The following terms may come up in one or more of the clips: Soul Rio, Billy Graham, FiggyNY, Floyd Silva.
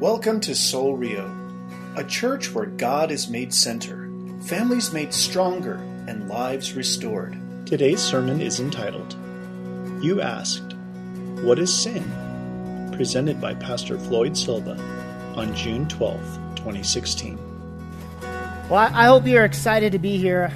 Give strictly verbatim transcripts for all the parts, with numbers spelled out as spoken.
Welcome to Soul Rio, a church where God is made center, families made stronger, and lives restored. Today's sermon is entitled, You Asked, What is Sin? Presented by Pastor Floyd Silva on June twelfth, twenty sixteen. Well, I hope you're excited to be here.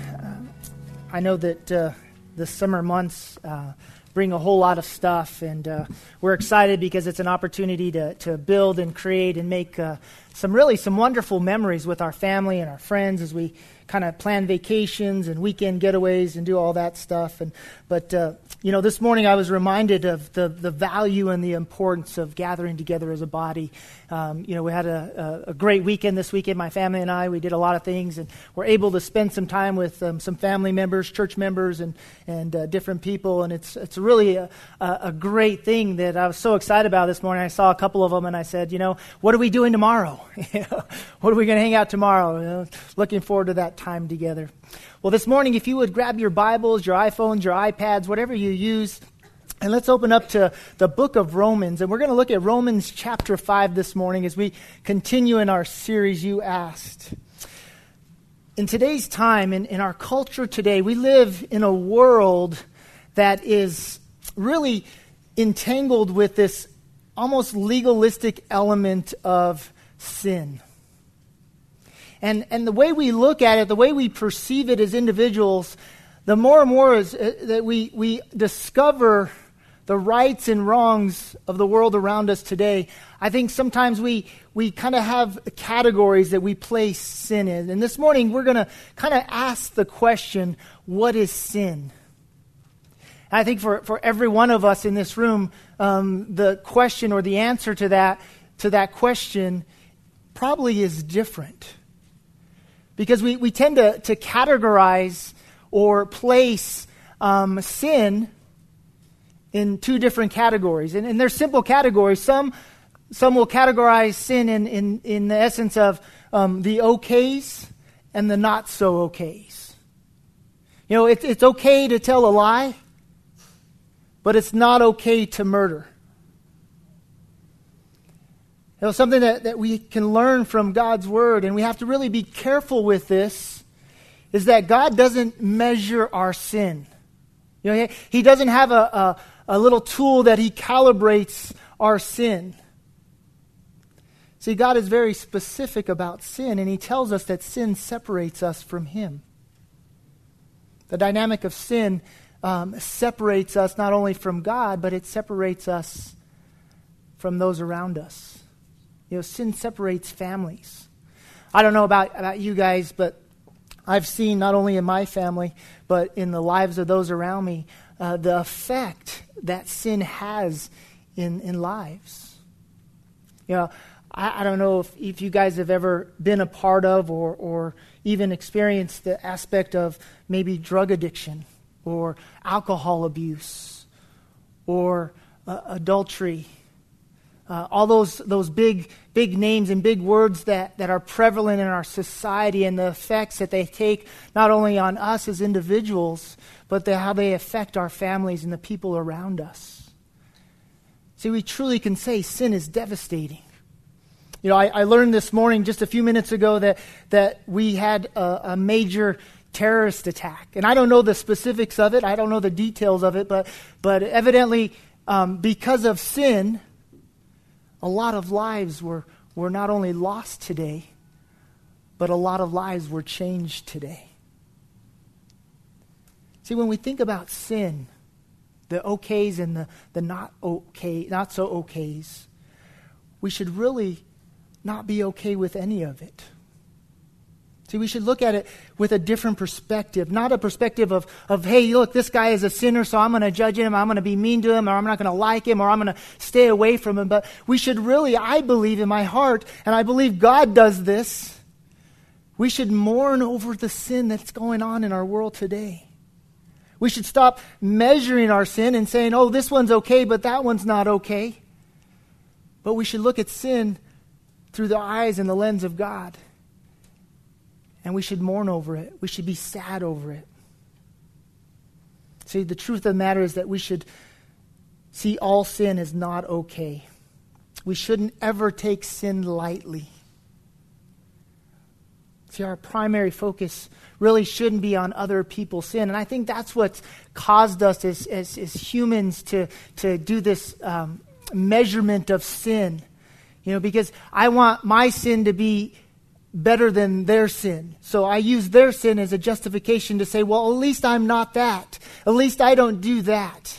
I know that uh, the summer months Uh, bring a whole lot of stuff, and uh, we're excited because it's an opportunity to, to build and create and make uh, some really some wonderful memories with our family and our friends as we kind of plan vacations and weekend getaways and do all that stuff. And But, uh, you know, this morning I was reminded of the, the value and the importance of gathering together as a body. Um, you know, we had a, a, a great weekend this weekend, my family and I. We did a lot of things and were able to spend some time with um, some family members, church members, and, and uh, different people. And it's it's really a, a, a great thing that I was so excited about this morning. I saw a couple of them and I said, you know, what are we doing tomorrow? What are we going to hang out tomorrow? You know, looking forward to that time together. Well, this morning, if you would grab your Bibles, your iPhones, your iPads, whatever you use, and let's open up to the book of Romans. And we're going to look at Romans chapter five this morning as we continue in our series, You Asked. In today's time, in, in our culture today, we live in a world that is really entangled with this almost legalistic element of sin. And and the way we look at it, the way we perceive it as individuals, the more and more is uh, that we, we discover the rights and wrongs of the world around us today. I think sometimes we, we kind of have categories that we place sin in. And this morning we're going to kind of ask the question, what is sin? And I think for, for every one of us in this room, um, the question or the answer to that to that question probably is different. Because we, we tend to, to categorize or place um, sin in two different categories. And, and they're simple categories. Some some will categorize sin in, in, in the essence of um, the okays and the not so okays. You know, it, it's okay to tell a lie, but it's not okay to murder. You know, something that, that we can learn from God's word, and we have to really be careful with this, is that God doesn't measure our sin. You know, he, he doesn't have a, a, a little tool that he calibrates our sin. See, God is very specific about sin, and he tells us that sin separates us from him. The dynamic of sin um, separates us not only from God, but it separates us from those around us. You know, sin separates families. I don't know about, about you guys, but I've seen not only in my family, but in the lives of those around me, uh, the effect that sin has in, in lives. You know, I, I don't know if, if you guys have ever been a part of or, or even experienced the aspect of maybe drug addiction or alcohol abuse or uh, adultery. Uh, all those those big big names and big words that, that are prevalent in our society and the effects that they take not only on us as individuals, but the, how they affect our families and the people around us. See, we truly can say sin is devastating. You know, I, I learned this morning just a few minutes ago that, that we had a, a major terrorist attack. And I don't know the specifics of it. I don't know the details of it. But, but evidently, um, because of sin, a lot of lives were, were not only lost today, but a lot of lives were changed today. See, when we think about sin, the okays and the, the not okay, not so okays, we should really not be okay with any of it. See, we should look at it with a different perspective, not a perspective of, of hey, look, this guy is a sinner, so I'm going to judge him, I'm going to be mean to him, or I'm not going to like him, or I'm going to stay away from him. But we should really, I believe in my heart, and I believe God does this, we should mourn over the sin that's going on in our world today. We should stop measuring our sin and saying, oh, this one's okay, but that one's not okay. But we should look at sin through the eyes and the lens of God. And we should mourn over it. We should be sad over it. See, the truth of the matter is that we should see all sin as not okay. We shouldn't ever take sin lightly. See, our primary focus really shouldn't be on other people's sin. And I think that's what's caused us as, as, as humans to, to do this um, measurement of sin. You know, because I want my sin to be better than their sin. So I use their sin as a justification to say, well, at least I'm not that. At least I don't do that.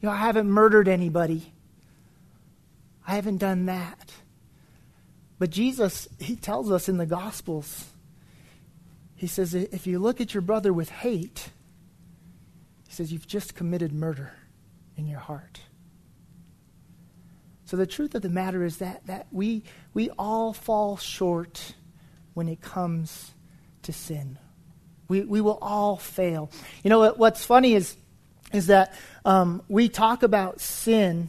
You know, I haven't murdered anybody. I haven't done that. But Jesus, he tells us in the Gospels, he says, if you look at your brother with hate, he says, you've just committed murder in your heart. So the truth of the matter is that that we we all fall short when it comes to sin. We we will all fail. You know, what's funny is, is that um, we talk about sin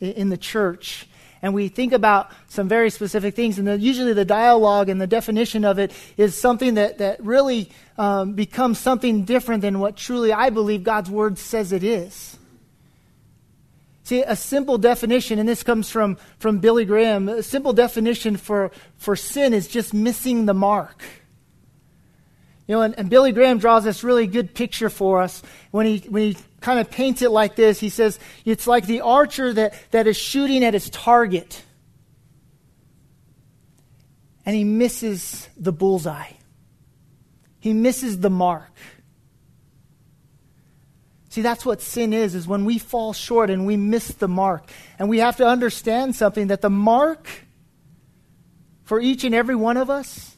in the church, and we think about some very specific things, and the, usually the dialogue and the definition of it is something that, that really um, becomes something different than what truly I believe God's Word says it is. See, a simple definition, and this comes from, from Billy Graham, a simple definition for, for sin is just missing the mark. You know, and, and Billy Graham draws this really good picture for us when he when he kind of paints it like this. He says, it's like the archer that, that is shooting at his target, and he misses the bullseye. He misses the mark. See, that's what sin is, is when we fall short and we miss the mark. And we have to understand something, that the mark for each and every one of us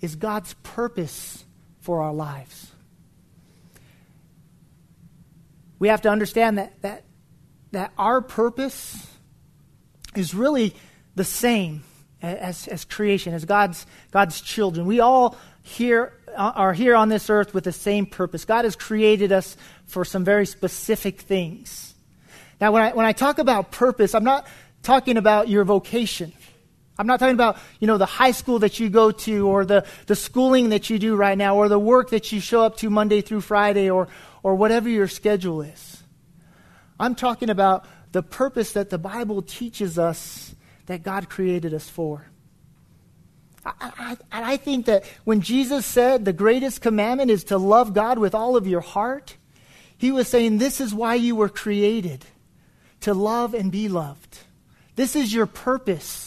is God's purpose for our lives. We have to understand that that that our purpose is really the same as, as creation, as God's God's children. We all here are here on this earth with the same purpose. God has created us for some very specific things. Now, when I when I talk about purpose, I'm not talking about your vocation. I'm not talking about, you know, the high school that you go to, or the, the schooling that you do right now, or the work that you show up to Monday through Friday, or, or whatever your schedule is. I'm talking about the purpose that the Bible teaches us that God created us for. I, I, I think that when Jesus said the greatest commandment is to love God with all of your heart, he was saying this is why you were created, to love and be loved. This is your purpose.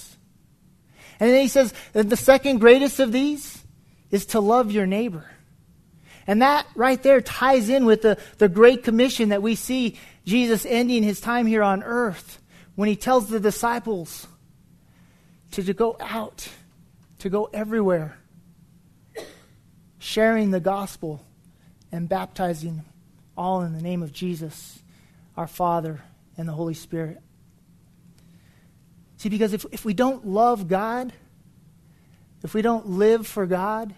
And then he says that the second greatest of these is to love your neighbor. And that right there ties in with the, the Great Commission that we see Jesus ending his time here on earth when he tells the disciples to, to go out, to go everywhere, sharing the gospel and baptizing all in the name of Jesus, our Father, and the Holy Spirit. See, because if, if we don't love God, if we don't live for God,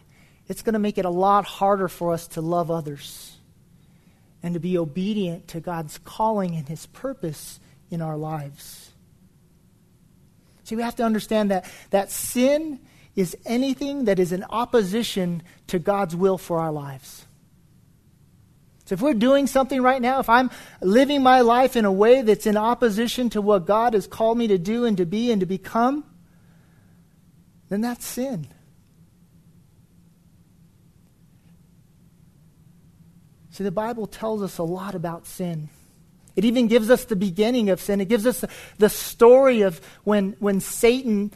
it's going to make it a lot harder for us to love others and to be obedient to God's calling and his purpose in our lives. See, we have to understand that, that sin is anything that is in opposition to God's will for our lives. So if we're doing something right now, if I'm living my life in a way that's in opposition to what God has called me to do and to be and to become, then that's sin. See, the Bible tells us a lot about sin. It even gives us the beginning of sin. It gives us the story of when, when Satan,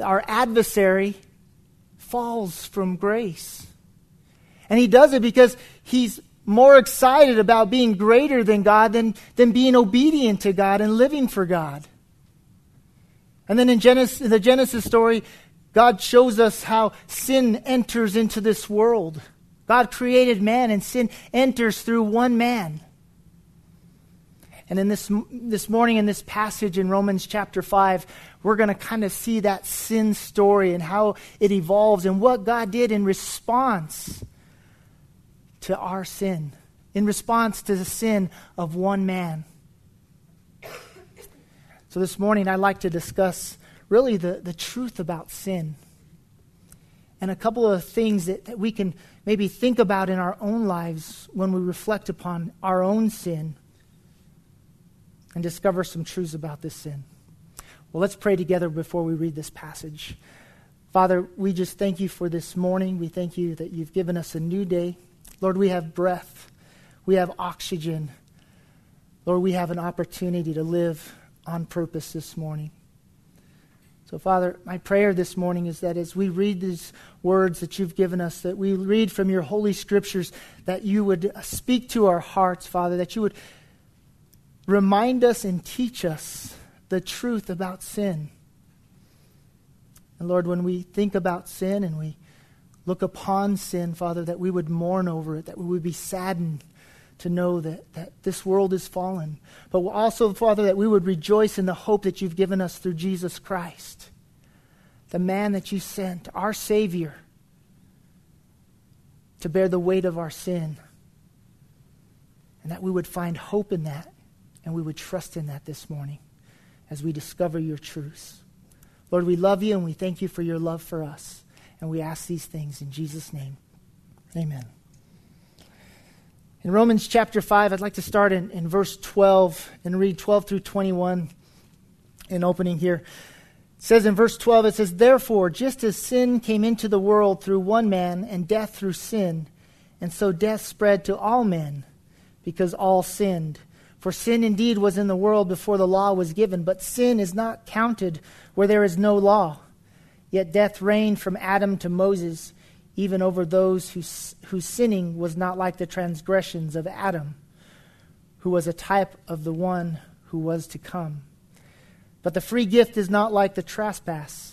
our adversary, falls from grace. And he does it because he's more excited about being greater than God than, than being obedient to God and living for God. And then in Genesis, the Genesis story, God shows us how sin enters into this world. God created man, and sin enters through one man. And in this, this morning, in this passage in Romans chapter five, we're going to kind of see that sin story and how it evolves and what God did in response to our sin, in response to the sin of one man. So this morning I'd like to discuss really the, the truth about sin and a couple of things that, that we can maybe think about in our own lives when we reflect upon our own sin and discover some truths about this sin. Well, let's pray together before we read this passage. Father, we just thank you for this morning. We thank you that you've given us a new day. Lord, we have breath. We have oxygen. Lord, we have an opportunity to live on purpose this morning. So, Father, my prayer this morning is that as we read these words that you've given us, that we read from your holy scriptures, that you would speak to our hearts, Father, that you would remind us and teach us the truth about sin. And Lord, when we think about sin and we look upon sin, Father, that we would mourn over it, that we would be saddened to know that, that this world is fallen. But also, Father, that we would rejoice in the hope that you've given us through Jesus Christ, the man that you sent, our Savior, to bear the weight of our sin. And that we would find hope in that, and we would trust in that this morning as we discover your truths. Lord, we love you, and we thank you for your love for us. And we ask these things in Jesus' name. Amen. In Romans chapter five, I'd like to start in, in verse twelve and read twelve through twenty-one in opening here. It says in verse twelve, it says, "Therefore, just as sin came into the world through one man, and death through sin, and so death spread to all men, because all sinned. For sin indeed was in the world before the law was given, but sin is not counted where there is no law. Yet death reigned from Adam to Moses, even over those whose, whose sinning was not like the transgressions of Adam, who was a type of the one who was to come. But the free gift is not like the trespass.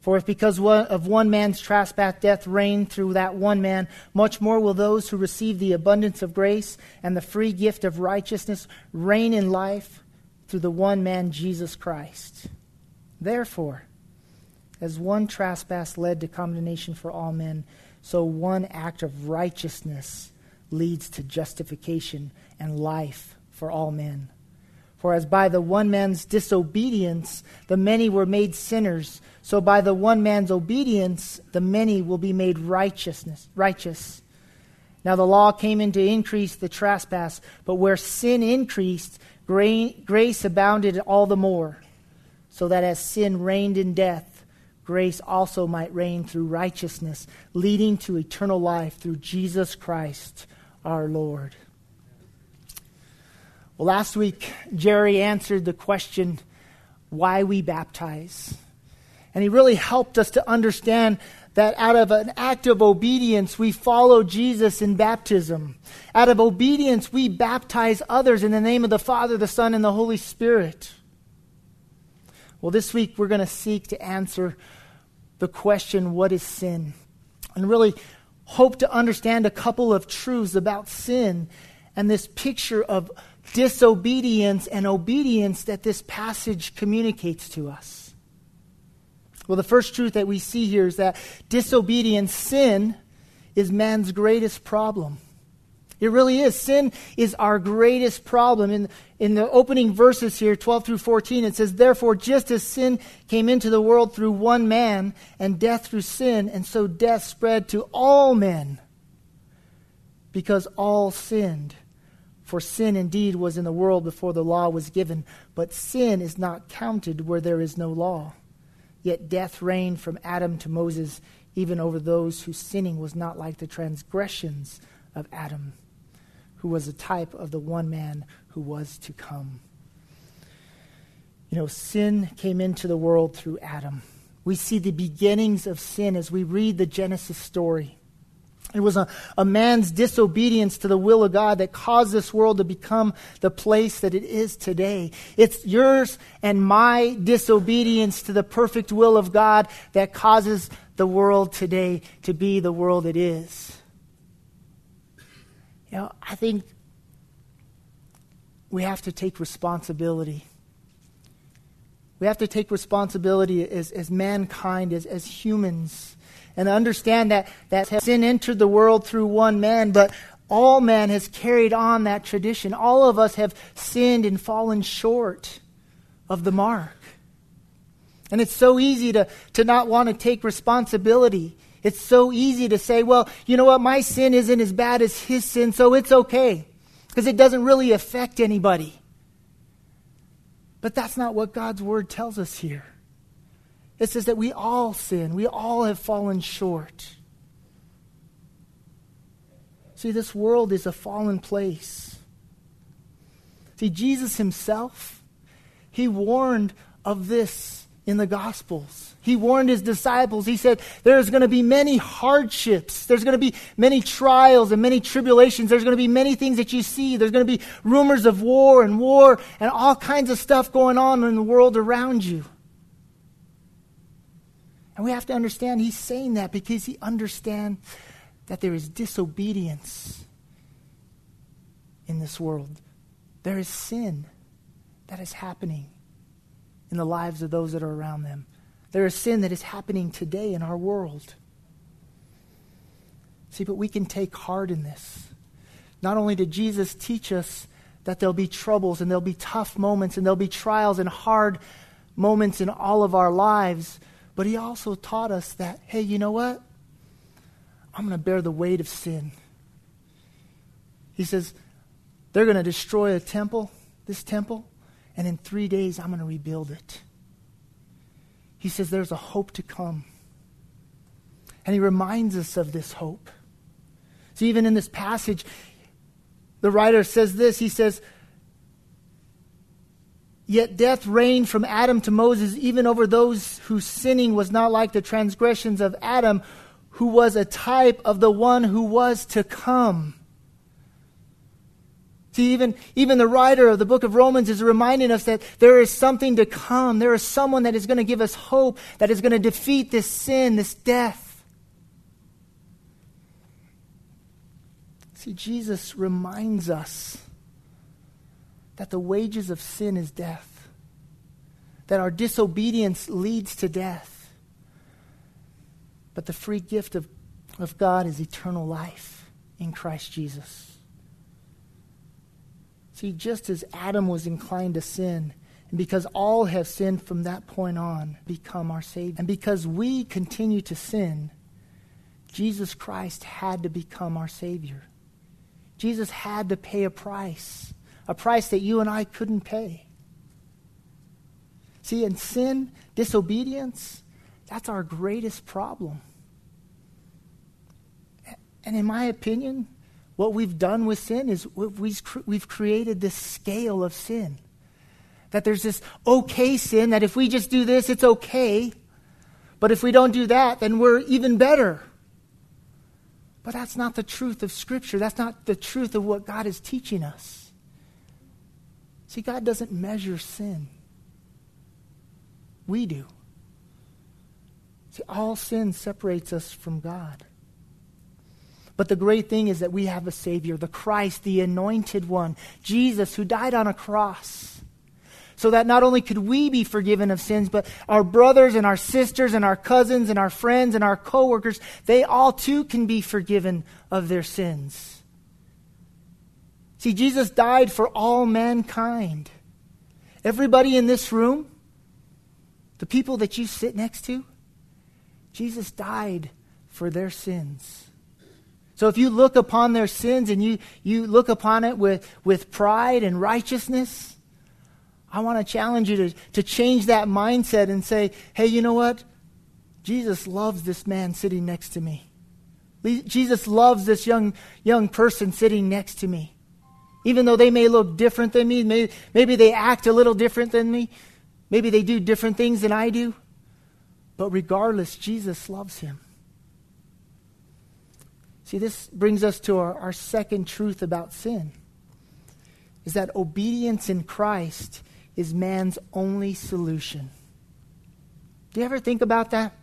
For if because of one man's trespass death reigned through that one man, much more will those who receive the abundance of grace and the free gift of righteousness reign in life through the one man, Jesus Christ. Therefore, as one trespass led to condemnation for all men, so one act of righteousness leads to justification and life for all men. For as by the one man's disobedience the many were made sinners, so by the one man's obedience the many will be made righteousness, righteous. Now the law came in to increase the trespass, but where sin increased, gra- grace abounded all the more, so that as sin reigned in death, grace also might reign through righteousness, leading to eternal life through Jesus Christ, our Lord." Well, last week, Jerry answered the question, why we baptize. And he really helped us to understand that out of an act of obedience, we follow Jesus in baptism. Out of obedience, we baptize others in the name of the Father, the Son, and the Holy Spirit. Well, this week we're going to seek to answer the question, what is sin? And really hope to understand a couple of truths about sin and this picture of disobedience and obedience that this passage communicates to us. Well, the first truth that we see here is that disobedience, sin, is man's greatest problem. It really is. Sin is our greatest problem. In, in the opening verses here, twelve through fourteen, it says, "Therefore, just as sin came into the world through one man, and death through sin, and so death spread to all men, because all sinned. For sin indeed was in the world before the law was given, but sin is not counted where there is no law. Yet death reigned from Adam to Moses, even over those whose sinning was not like the transgressions of Adam, who was a type of the one man who was to come." You know, sin came into the world through Adam. We see the beginnings of sin as we read the Genesis story. It was a, a man's disobedience to the will of God that caused this world to become the place that it is today. It's yours and my disobedience to the perfect will of God that causes the world today to be the world it is. You know, I think we have to take responsibility. We have to take responsibility as, as mankind, as, as humans, and understand that, that sin entered the world through one man, but all man has carried on that tradition. All of us have sinned and fallen short of the mark. And it's so easy to, to not want to take responsibility. It's so easy to say, well, you know what, my sin isn't as bad as his sin, so it's okay, because it doesn't really affect anybody. But that's not what God's word tells us here. It says that we all sin. We all have fallen short. See, this world is a fallen place. See, Jesus himself, he warned of this in the Gospels. He warned his disciples. He said, there's going to be many hardships. There's going to be many trials and many tribulations. There's going to be many things that you see. There's going to be rumors of war and war and all kinds of stuff going on in the world around you. And we have to understand he's saying that because he understands that there is disobedience in this world. There is sin that is happening in the lives of those that are around them. There is sin that is happening today in our world. See, but we can take heart in this. Not only did Jesus teach us that there'll be troubles and there'll be tough moments and there'll be trials and hard moments in all of our lives, but he also taught us that, hey, you know what? I'm going to bear the weight of sin. He says, they're going to destroy a temple, this temple, and in three days I'm going to rebuild it. He says there's a hope to come. And he reminds us of this hope. So even in this passage, the writer says this, he says, yet death reigned from Adam to Moses, even over those whose sinning was not like the transgressions of Adam, who was a type of the one who was to come. See, even, even the writer of the book of Romans is reminding us that there is something to come. There is someone that is going to give us hope, that is going to defeat this sin, this death. See, Jesus reminds us that the wages of sin is death, that our disobedience leads to death. But the free gift of, of God is eternal life in Christ Jesus. See, just as Adam was inclined to sin, and because all have sinned from that point on, become our Savior. And because we continue to sin, Jesus Christ had to become our Savior. Jesus had to pay a price. A price that you and I couldn't pay. See, and sin, disobedience, that's our greatest problem. And in my opinion, what we've done with sin is we've created this scale of sin. That there's this okay sin, that if we just do this, it's okay. But if we don't do that, then we're even better. But that's not the truth of Scripture. That's not the truth of what God is teaching us. See, God doesn't measure sin. We do. See, all sin separates us from God. But the great thing is that we have a Savior, the Christ, the Anointed One, Jesus, who died on a cross, so that not only could we be forgiven of sins, but our brothers and our sisters and our cousins and our friends and our coworkers, they all too can be forgiven of their sins. See, Jesus died for all mankind. Everybody in this room, the people that you sit next to, Jesus died for their sins. So if you look upon their sins and you, you look upon it with, with pride and righteousness, I want to challenge you to, to change that mindset and say, hey, you know what? Jesus loves this man sitting next to me. Jesus loves this young, young person sitting next to me. Even though they may look different than me, maybe, maybe they act a little different than me, maybe they do different things than I do, but regardless, Jesus loves him. See, this brings us to our, our second truth about sin, is that obedience in Christ is man's only solution. Do you ever think about that?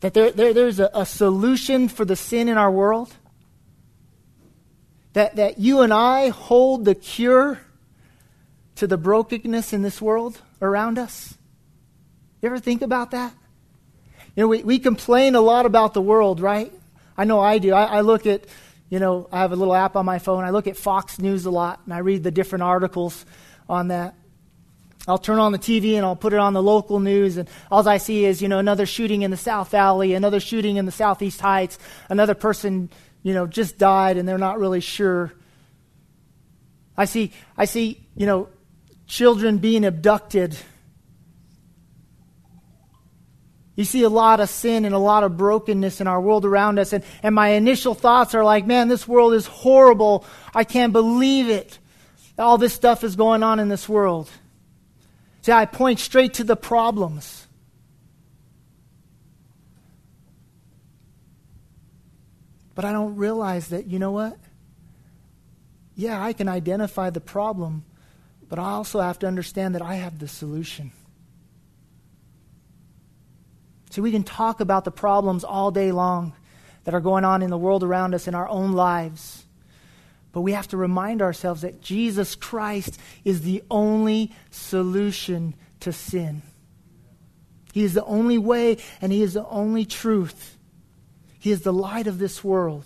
That there, there there's a, a solution for the sin in our world? That that you and I hold the cure to the brokenness in this world around us? You ever think about that? You know, we, we complain a lot about the world, right? I know I do. I, I look at, you know, I have a little app on my phone. I look at Fox News a lot, and I read the different articles on that. I'll turn on the T V, and I'll put it on the local news, and all I see is, you know, another shooting in the South Valley, another shooting in the Southeast Heights, another person, you know, just died, and they're not really sure. I see, I see, you know, children being abducted. You see a lot of sin and a lot of brokenness in our world around us. And, and my initial thoughts are like, man, this world is horrible. I can't believe it. All this stuff is going on in this world. See, I point straight to the problems. But I don't realize that, you know what? Yeah, I can identify the problem, but I also have to understand that I have the solution. See, we can talk about the problems all day long that are going on in the world around us in our own lives. But we have to remind ourselves that Jesus Christ is the only solution to sin. He is the only way and He is the only truth. He is the light of this world.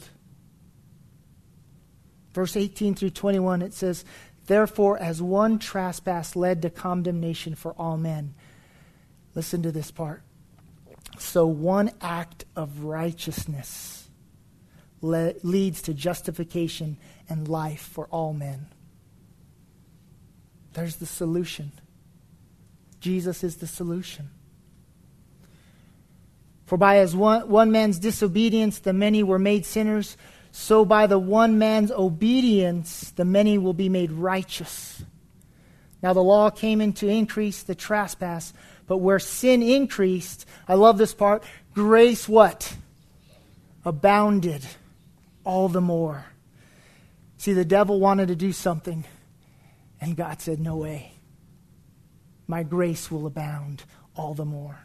Verse eighteen through twenty-one, it says, "Therefore, as one trespass led to condemnation for all men." Listen to this part. "So one act of righteousness le- leads to justification and life for all men." There's the solution. Jesus is the solution. "For by as one, one man's disobedience, the many were made sinners, so by the one man's obedience, the many will be made righteous. Now the law came in to increase the trespass, but where sin increased," I love this part, "grace" what? "Abounded all the more." See, the devil wanted to do something, and God said, "No way. My grace will abound all the more."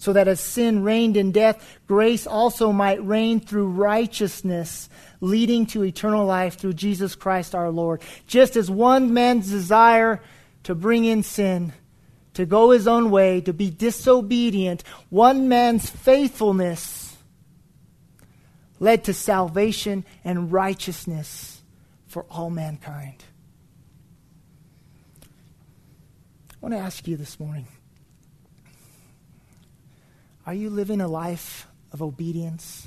"So that as sin reigned in death, grace also might reign through righteousness, leading to eternal life through Jesus Christ our Lord. Just as one man's desire to bring in sin, to go his own way, to be disobedient, one man's faithfulness led to salvation and righteousness for all mankind." I want to ask you this morning, are you living a life of obedience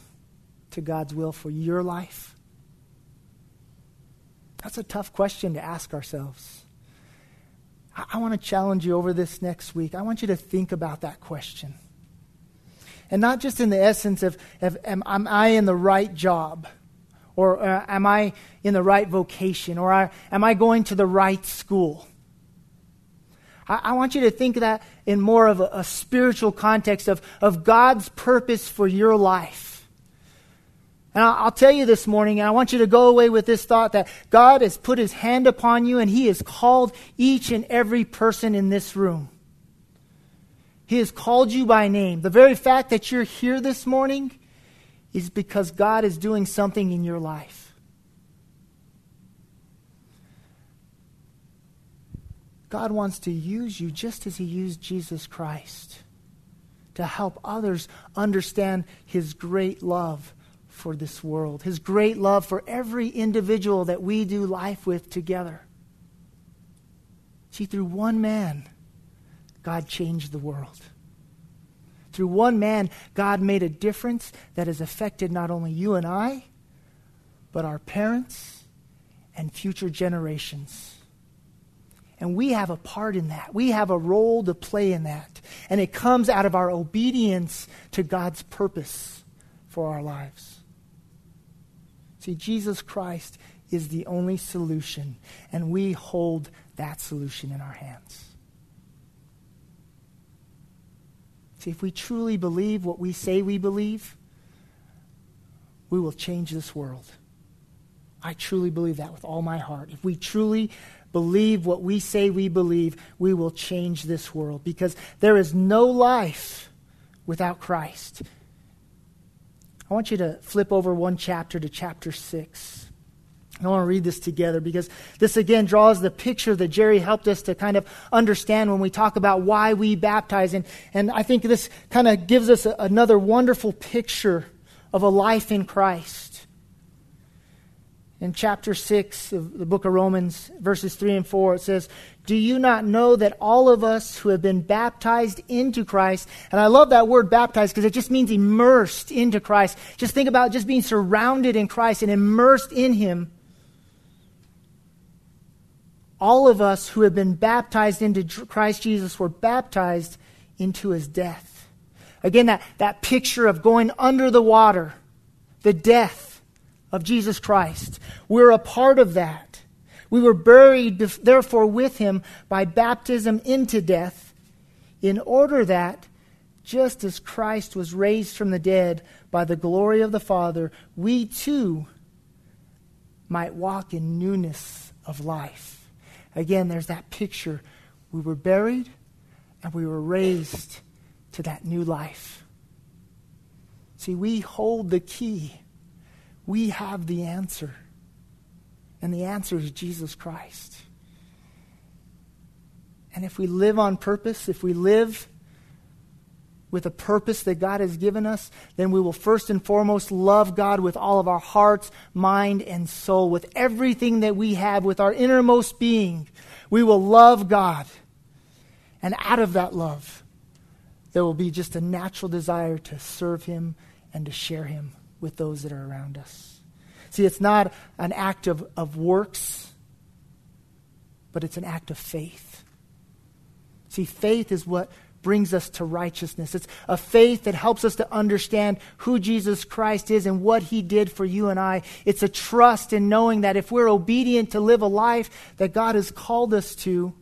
to God's will for your life? That's a tough question to ask ourselves. I want to challenge you over this next week. I want you to think about that question. And not just in the essence of, of am, am I in the right job? Or uh, am I in the right vocation? Or I, am I going to the right school? I, I want you to think of that in more of a, a spiritual context of, of God's purpose for your life. And I'll, I'll tell you this morning, and I want you to go away with this thought that God has put His hand upon you and He has called each and every person in this room. He has called you by name. The very fact that you're here this morning is because God is doing something in your life. God wants to use you just as He used Jesus Christ to help others understand His great love for this world, His great love for every individual that we do life with together. See, through one man, God changed the world. Through one man, God made a difference that has affected not only you and I, but our parents and future generations. And we have a part in that. We have a role to play in that. And it comes out of our obedience to God's purpose for our lives. See, Jesus Christ is the only solution, and we hold that solution in our hands. See, if we truly believe what we say we believe, we will change this world. I truly believe that with all my heart. If we truly believe what we say we believe, we will change this world, because there is no life without Christ. I want you to flip over one chapter to chapter six. I want to read this together because this again draws the picture that Jerry helped us to kind of understand when we talk about why we baptize. And, and I think this kind of gives us a, another wonderful picture of a life in Christ. In chapter six of the book of Romans, verses three and four, it says, "Do you not know that all of us who have been baptized into Christ," and I love that word baptized because it just means immersed into Christ. Just think about just being surrounded in Christ and immersed in Him. "All of us who have been baptized into Christ Jesus were baptized into His death." Again, that, that picture of going under the water, the death of Jesus Christ. We're a part of that. We were buried, therefore, with Him by baptism into death, in order that, just as Christ was raised from the dead by the glory of the Father, we too might walk in newness of life. Again, there's that picture. We were buried and we were raised to that new life. See, we hold the key. We have the answer. And the answer is Jesus Christ. And if we live on purpose, if we live with a purpose that God has given us, then we will first and foremost love God with all of our hearts, mind, and soul, with everything that we have, with our innermost being. We will love God. And out of that love, there will be just a natural desire to serve Him and to share Him with those that are around us. See, it's not an act of, of works, but it's an act of faith. See, faith is what brings us to righteousness. It's a faith that helps us to understand who Jesus Christ is and what He did for you and I. It's a trust in knowing that if we're obedient to live a life that God has called us to,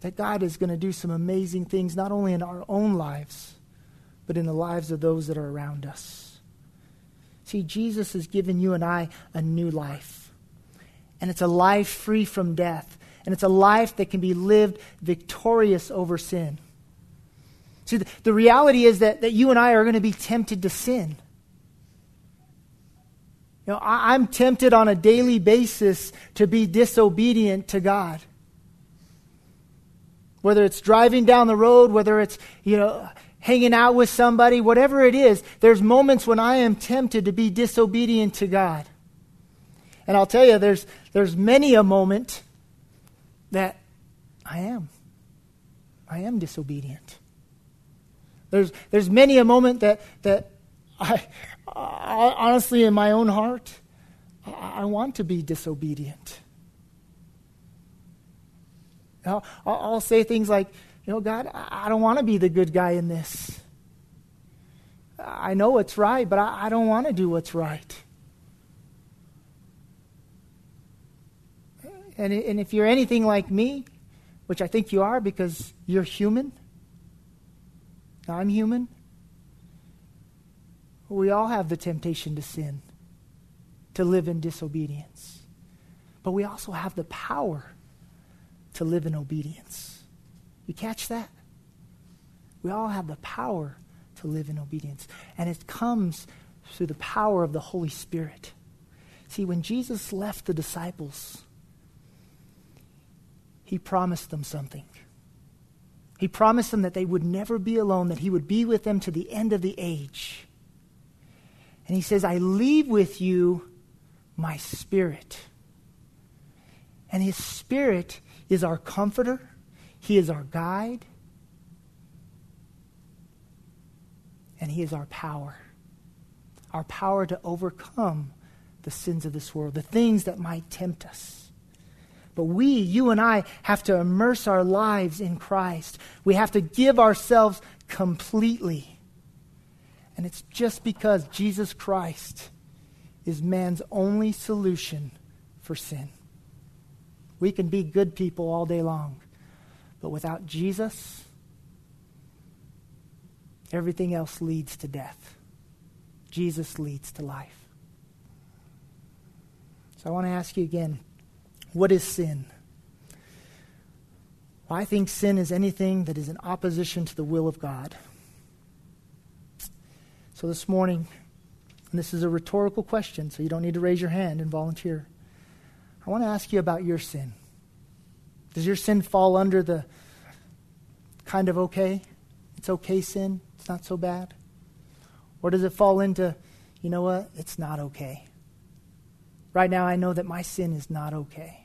that God is going to do some amazing things, not only in our own lives, but in the lives of those that are around us. See, Jesus has given you and I a new life. And it's a life free from death. And it's a life that can be lived victorious over sin. See, the, the reality is that, that you and I are going to be tempted to sin. You know, I, I'm tempted on a daily basis to be disobedient to God. Whether it's driving down the road, whether it's, you know, hanging out with somebody, whatever it is, there's moments when I am tempted to be disobedient to God. And I'll tell you, there's there's many a moment that I am. I am disobedient. There's there's many a moment that that I, I honestly in my own heart, I, I want to be disobedient. I'll, I'll say things like, you know, God, I don't want to be the good guy in this. I know what's right, but I, I don't want to do what's right. And and if you're anything like me, which I think you are because you're human, I'm human, we all have the temptation to sin, to live in disobedience. But we also have the power to live in obedience. You catch that? We all have the power to live in obedience. And it comes through the power of the Holy Spirit. See, when Jesus left the disciples, He promised them something. He promised them that they would never be alone, that He would be with them to the end of the age. And He says, "I leave with you my Spirit." And His Spirit is our comforter. He is our guide. And He is our power. Our power to overcome the sins of this world, the things that might tempt us. But we, you and I, have to immerse our lives in Christ. We have to give ourselves completely. And it's just because Jesus Christ is man's only solution for sin. We can be good people all day long, but without Jesus, everything else leads to death. Jesus leads to life. So I want to ask you again, what is sin? Well, I think sin is anything that is in opposition to the will of God. So this morning, And this is a rhetorical question, so you don't need to raise your hand and volunteer. I want to ask you about your sin. Does your sin fall under the kind of okay? It's okay sin, it's not so bad? Or does it fall into, you know what, it's not okay? Right now I know that my sin is not okay.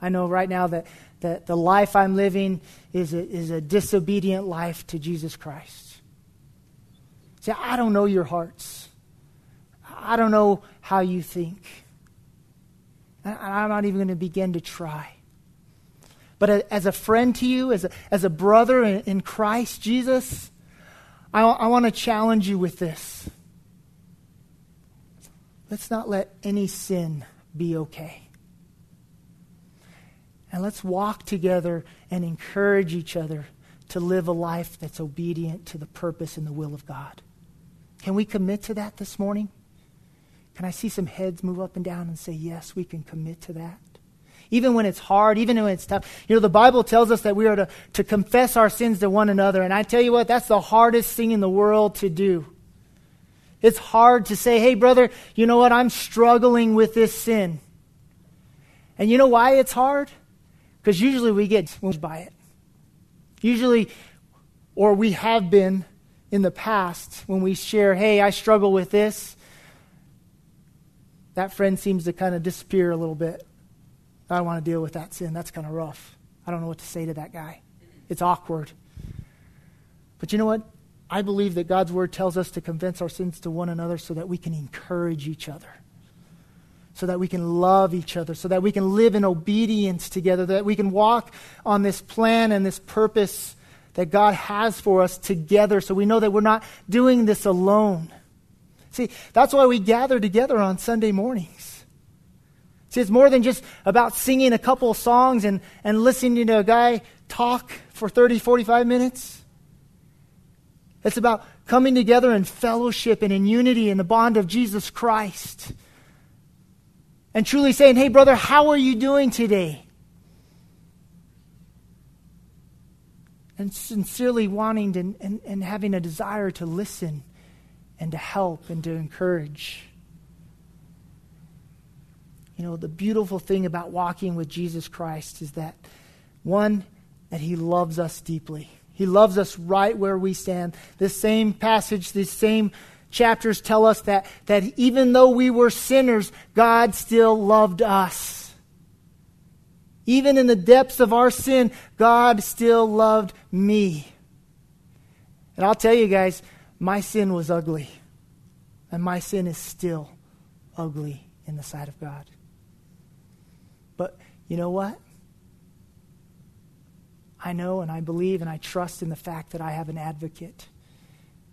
I know right now that, that the life I'm living is a, is a disobedient life to Jesus Christ. See, I don't know your hearts. I don't know how you think. And I'm not even going to begin to try. But as a friend to you, as a, as a brother in, in Christ Jesus, I, I want to challenge you with this. Let's not let any sin be okay. And let's walk together and encourage each other to live a life that's obedient to the purpose and the will of God. Can we commit to that this morning? Can I see some heads move up and down and say, yes, we can commit to that? Even when it's hard, even when it's tough. You know, the Bible tells us that we are to, to confess our sins to one another. And I tell you what, that's the hardest thing in the world to do. It's hard to say, hey, brother, you know what? I'm struggling with this sin. And you know why it's hard? Because usually we get swayed by it. Usually, or we have been in the past when we share, hey, I struggle with this. That friend seems to kind of disappear a little bit. I don't want to deal with that sin. That's kind of rough. I don't know what to say to that guy. It's awkward. But you know what? I believe that God's word tells us to confess our sins to one another so that we can encourage each other, so that we can love each other, so that we can live in obedience together, that we can walk on this plan and this purpose that God has for us together, so we know that we're not doing this alone. See, that's why we gather together on Sunday mornings. See, it's more than just about singing a couple of songs and, and listening to a guy talk for thirty, forty-five minutes. It's about coming together in fellowship and in unity in the bond of Jesus Christ. And truly saying, hey, brother, how are you doing today? And sincerely wanting and, and, and having a desire to listen and to help and to encourage. You know, the beautiful thing about walking with Jesus Christ is that, one, that he loves us deeply. He loves us right where we stand. This same passage, these same chapters tell us that, that even though we were sinners, God still loved us. Even in the depths of our sin, God still loved me. And I'll tell you guys, my sin was ugly. And my sin is still ugly in the sight of God. But you know what? I know and I believe and I trust in the fact that I have an advocate.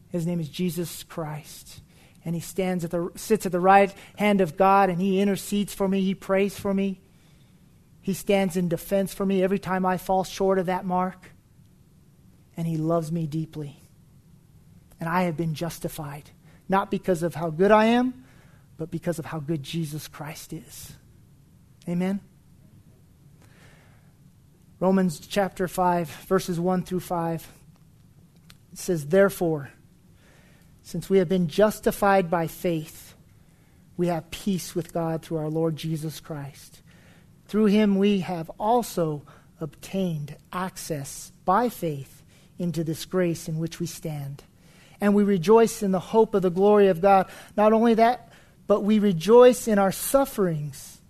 His name is Jesus Christ. And he stands at the, sits at the right hand of God, and he intercedes for me. He prays for me. He stands in defense for me every time I fall short of that mark. And he loves me deeply. And I have been justified, not because of how good I am, but because of how good Jesus Christ is. Amen? Romans chapter five, verses one through five. It says, therefore, since we have been justified by faith, we have peace with God through our Lord Jesus Christ. Through him we have also obtained access by faith into this grace in which we stand. And we rejoice in the hope of the glory of God. Not only that, but we rejoice in our sufferings,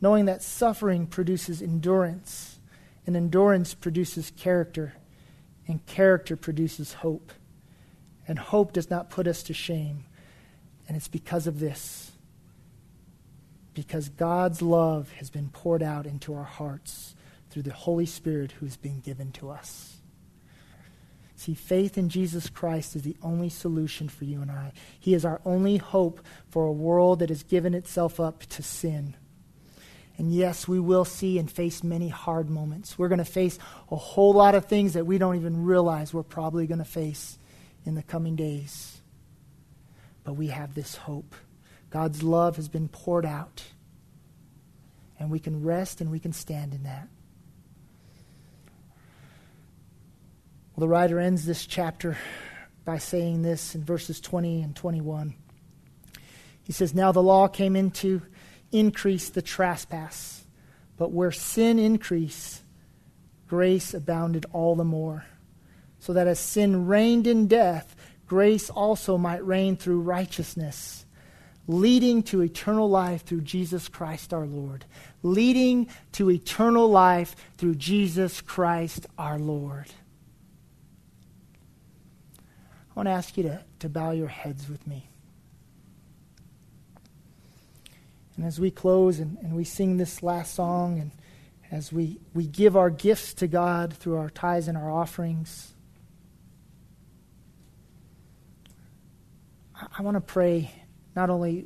knowing that suffering produces endurance, and endurance produces character, and character produces hope. And hope does not put us to shame. And it's because of this, because God's love has been poured out into our hearts through the Holy Spirit who has been given to us. See, faith in Jesus Christ is the only solution for you and I. He is our only hope for a world that has given itself up to sin. And yes, we will see and face many hard moments. We're going to face a whole lot of things that we don't even realize we're probably going to face in the coming days. But we have this hope. God's love has been poured out. And we can rest and we can stand in that. Well, the writer ends this chapter by saying this in verses twenty and twenty-one. He says, now the law came in to increase the trespass, but where sin increased, grace abounded all the more, so that as sin reigned in death, grace also might reign through righteousness, leading to eternal life through Jesus Christ our Lord. Leading to eternal life through Jesus Christ our Lord. I want to ask you to, to bow your heads with me. And as we close and, and we sing this last song, and as we, we give our gifts to God through our tithes and our offerings, I, I want to pray not only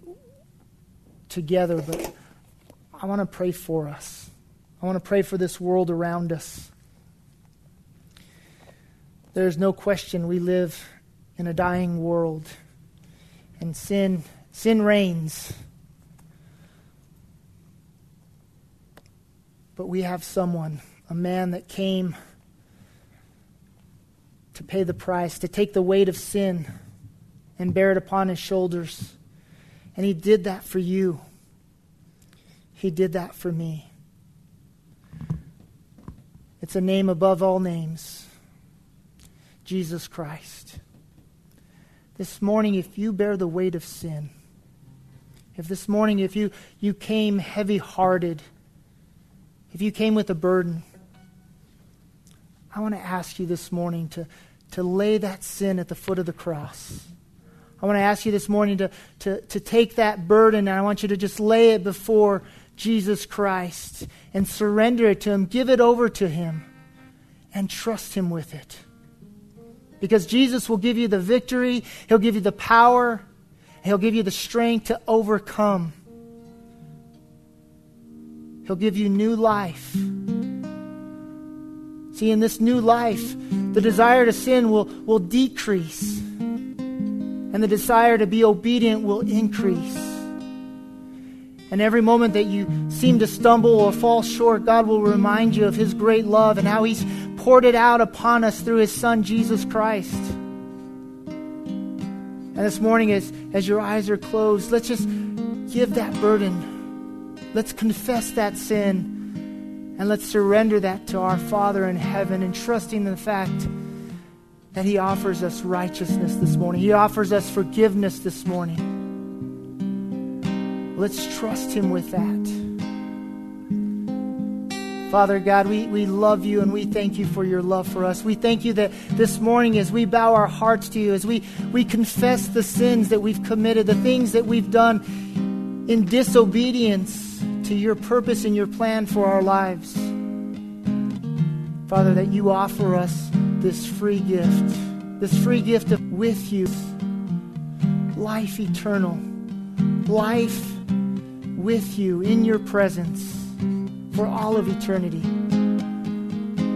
together, but I want to pray for us. I want to pray for this world around us. There's no question we live in a dying world, and sin, sin reigns. But we have someone, a man that came to pay the price, to take the weight of sin and bear it upon his shoulders. And he did that for you. He did that for me. It's a name above all names, Jesus Christ. This morning, if you bear the weight of sin, if this morning, if you, you came heavy-hearted, if you came with a burden, I want to ask you this morning to, to lay that sin at the foot of the cross. I want to ask you this morning to, to, to take that burden, and I want you to just lay it before Jesus Christ and surrender it to Him. Give it over to Him and trust Him with it. Because Jesus will give you the victory. He'll give you the power. He'll give you the strength to overcome. He'll give you new life. See, in this new life, the desire to sin will, will decrease. And the desire to be obedient will increase. And every moment that you seem to stumble or fall short, God will remind you of His great love and how He's poured it out upon us through His Son, Jesus Christ. And this morning, as, as your eyes are closed, let's just give that burden. Let's confess that sin. And let's surrender that to our Father in heaven, and trusting in the fact that He offers us righteousness this morning. He offers us forgiveness this morning. Let's trust Him with that. Father God, we, we love You, and we thank You for Your love for us. We thank You that this morning, as we bow our hearts to You, as we, we confess the sins that we've committed, the things that we've done in disobedience to Your purpose and Your plan for our lives. Father, that You offer us this free gift, this free gift of with You, life eternal, life with You in Your presence for all of eternity.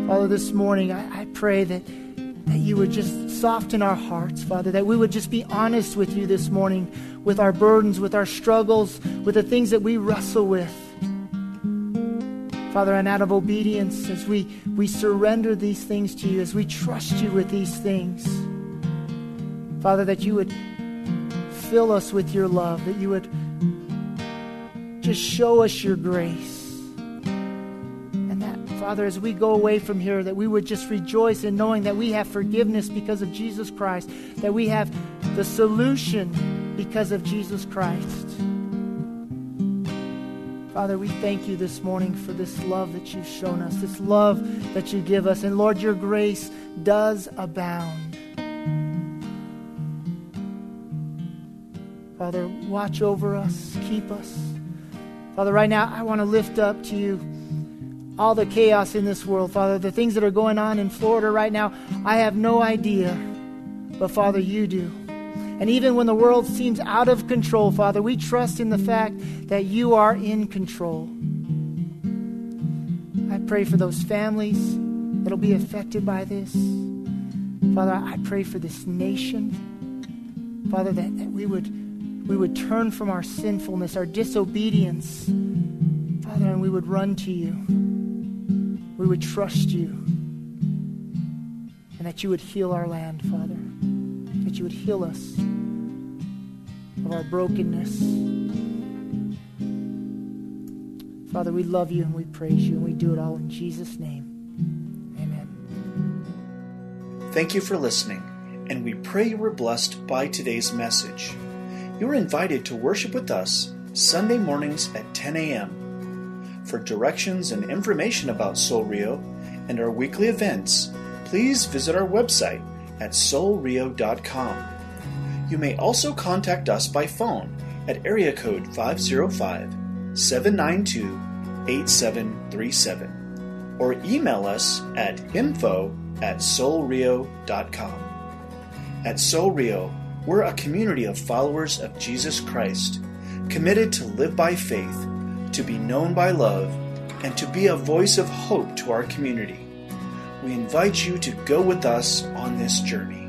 Father, this morning, I, I pray that, that You would just soften our hearts, Father, that we would just be honest with You this morning, with our burdens, with our struggles, with the things that we wrestle with. Father, and out of obedience, as we, we surrender these things to You, as we trust You with these things, Father, that You would fill us with Your love, that You would just show us Your grace. And that, Father, as we go away from here, that we would just rejoice in knowing that we have forgiveness because of Jesus Christ, that we have the solution because of Jesus Christ. Father, we thank You this morning for this love that You've shown us, this love that You give us. And Lord, Your grace does abound. Father, watch over us, keep us. Father, right now, I want to lift up to You all the chaos in this world, Father, the things that are going on in Florida right now. I have no idea, but Father, You do. And even when the world seems out of control, Father, we trust in the fact that You are in control. I pray for those families that'll be affected by this. Father, I pray for this nation. Father, that, that we would, we would turn from our sinfulness, our disobedience, Father, and we would run to You. We would trust You. And that You would heal our land, Father. That You would heal us of our brokenness. Father, we love you and we praise you, and we do it all in Jesus' name. Amen. Thank you for listening, and we pray you were blessed by today's message. You're invited to worship with us Sunday mornings at ten a.m. For directions and information about Soul Rio and our weekly events, please visit our website at soul rio dot com. You may also contact us by phone at area code five oh five, seven nine two, eight seven three seven or email us at info at soul rio dot com. At Soul Rio, we're a community of followers of Jesus Christ, committed to live by faith, to be known by love, and to be a voice of hope to our community. We invite you to go with us on this journey.